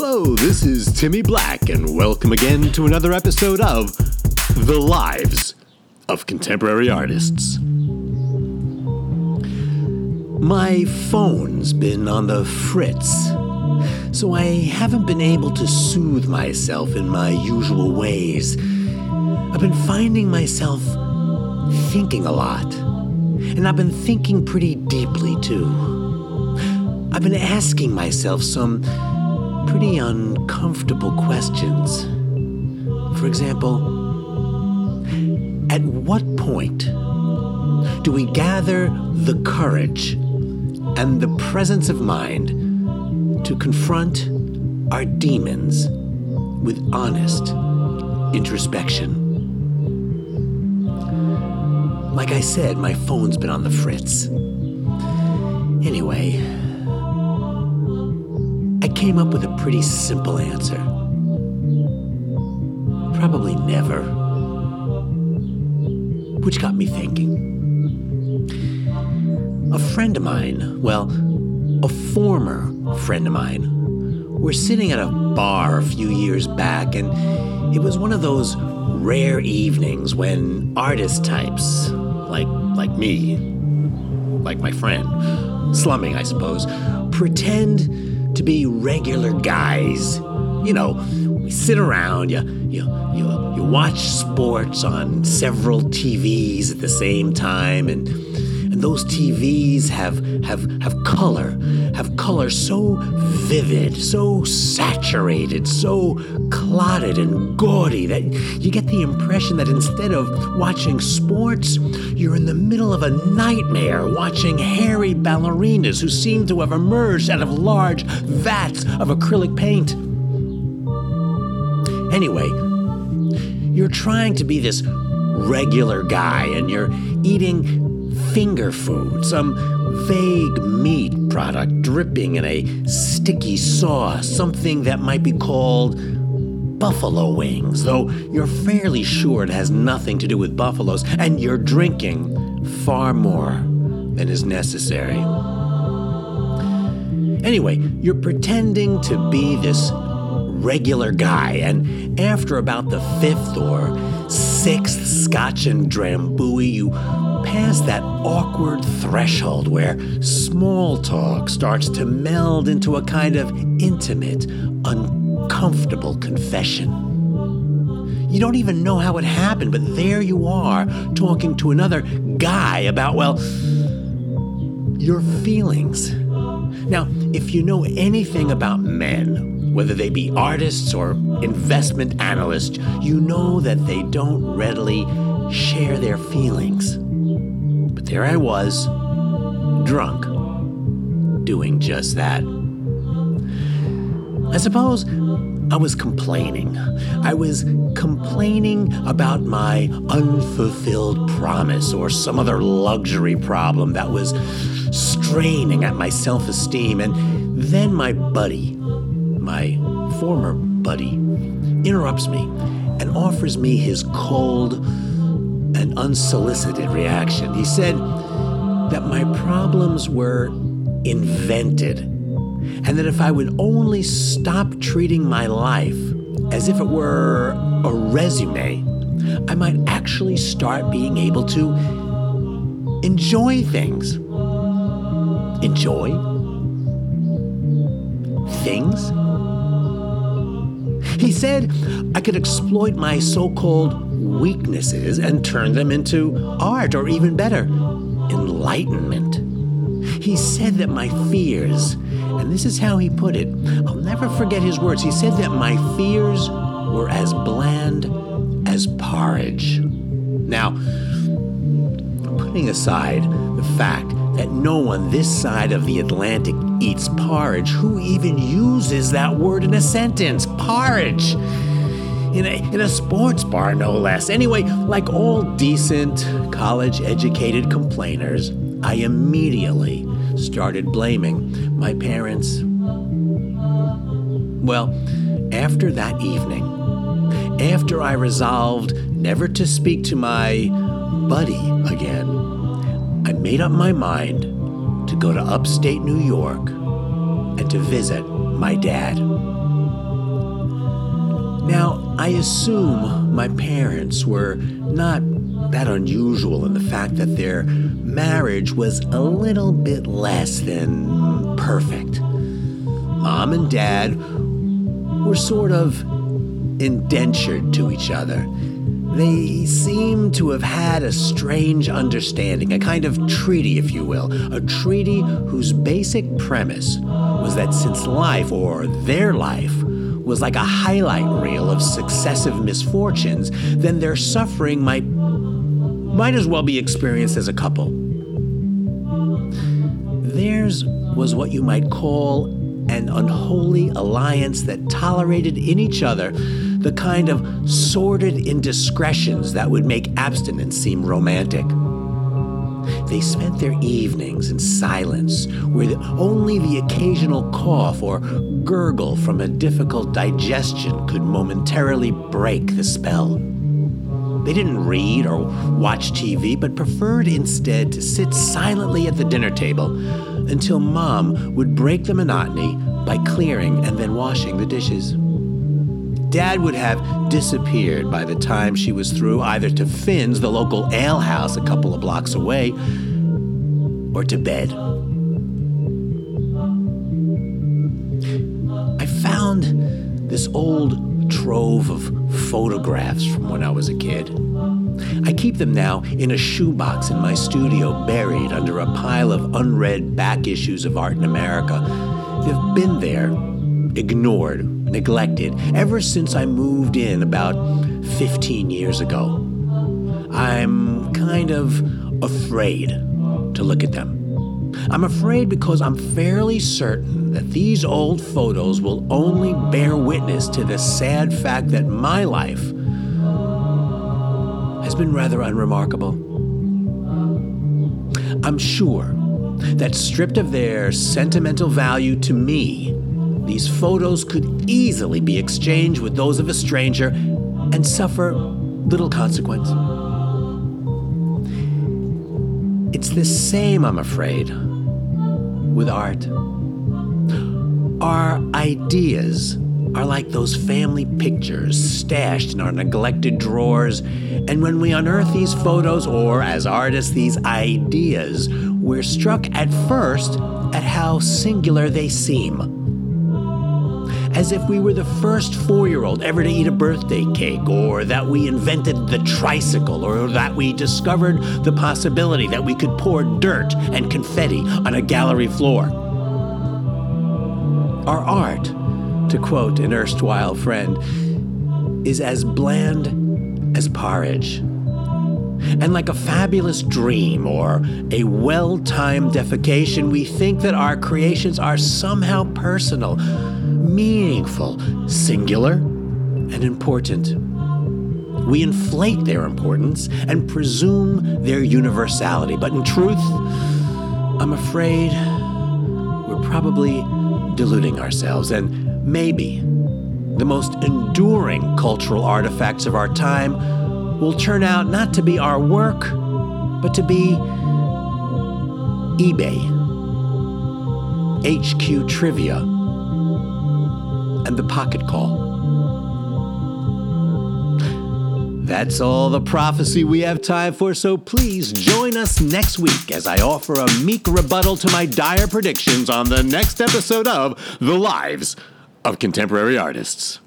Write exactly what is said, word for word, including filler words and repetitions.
Hello, this is Timmy Black, and welcome again to another episode of The Lives of Contemporary Artists. My phone's been on the fritz, so I haven't been able to soothe myself in my usual ways. I've been finding myself thinking a lot, and I've been thinking pretty deeply, too. I've been asking myself some pretty uncomfortable questions. For example, at what point do we gather the courage and the presence of mind to confront our demons with honest introspection? Like I said, my phone's been on the fritz. Anyway, I came up with a pretty simple answer. Probably never. Which got me thinking. A friend of mine, well, a former friend of mine, were sitting at a bar a few years back, and it was one of those rare evenings when artist types, like, like me, like my friend, slumming, I suppose, pretend to be regular guys. You know, we sit around, you, you, you, you watch sports on several T Vs at the same time, and and those T Vs have have have color, have color so vivid, so saturated, so clotted and gaudy that you get the impression that instead of watching sports, you're in the middle of a nightmare watching hairy ballerinas who seem to have emerged out of large vats of acrylic paint. Anyway, you're trying to be this regular guy, and you're eating finger food, some vague meat product dripping in a sticky sauce, something that might be called buffalo wings, though you're fairly sure it has nothing to do with buffaloes, and you're drinking far more than is necessary. Anyway, you're pretending to be this regular guy, and after about the fifth or sixth scotch and drambuie, you past that awkward threshold where small talk starts to meld into a kind of intimate, uncomfortable confession. You don't even know how it happened, but there you are, talking to another guy about, well, your feelings. Now, if you know anything about men, whether they be artists or investment analysts, you know that they don't readily share their feelings. But there I was, drunk, doing just that. I suppose I was complaining. I was complaining about my unfulfilled promise or some other luxury problem that was straining at my self-esteem. And then my buddy, my former buddy, interrupts me and offers me his cold, an unsolicited reaction. He said that my problems were invented, and that if I would only stop treating my life as if it were a resume, I might actually start being able to enjoy things. Enjoy? Things? He said I could exploit my so-called weaknesses and turn them into art, or even better, enlightenment. He said that my fears, and this is how he put it, I'll never forget his words, he said that my fears were as bland as porridge. Now, putting aside the fact that no one this side of the Atlantic eats porridge, who even uses that word in a sentence? Porridge! In a, in a sports bar, no less. Anyway, like all decent, college-educated complainers, I immediately started blaming my parents. Well, after that evening, after I resolved never to speak to my buddy again, I made up my mind to go to upstate New York and to visit my dad. Now, I assume my parents were not that unusual in the fact that their marriage was a little bit less than perfect. Mom and Dad were sort of indentured to each other. They seem to have had a strange understanding, a kind of treaty, if you will, a treaty whose basic premise was that since life, or their life, was like a highlight reel of successive misfortunes, then their suffering might might as well be experienced as a couple. Theirs was what you might call an unholy alliance that tolerated in each other the kind of sordid indiscretions that would make abstinence seem romantic. They spent their evenings in silence, with only the occasional cough or gurgle from a difficult digestion could momentarily break the spell. They didn't read or watch T V, but preferred instead to sit silently at the dinner table until Mom would break the monotony by clearing and then washing the dishes. Dad would have disappeared by the time she was through, either to Finn's, the local ale house a couple of blocks away, or to bed. I found this old trove of photographs from when I was a kid. I keep them now in a shoebox in my studio, buried under a pile of unread back issues of Art in America. They've been there, ignored, neglected, ever since I moved in about fifteen years ago. I'm kind of afraid to look at them. I'm afraid because I'm fairly certain that these old photos will only bear witness to the sad fact that my life has been rather unremarkable. I'm sure that stripped of their sentimental value to me, these photos could easily be exchanged with those of a stranger and suffer little consequence. It's the same, I'm afraid, with art. Our ideas are like those family pictures stashed in our neglected drawers, and when we unearth these photos, or as artists, these ideas, we're struck at first at how singular they seem. As if we were the first four-year-old ever to eat a birthday cake, or that we invented the tricycle, or that we discovered the possibility that we could pour dirt and confetti on a gallery floor. Our art, to quote an erstwhile friend, is as bland as porridge. And like a fabulous dream or a well-timed defecation, we think that our creations are somehow personal, meaningful, singular, and important. We inflate their importance and presume their universality, but in truth, I'm afraid we're probably deluding ourselves, and maybe the most enduring cultural artifacts of our time will turn out not to be our work, but to be eBay, H Q Trivia, and the Pocket Call. That's all the prophecy we have time for, so please join us next week as I offer a meek rebuttal to my dire predictions on the next episode of The Lives of Contemporary Artists.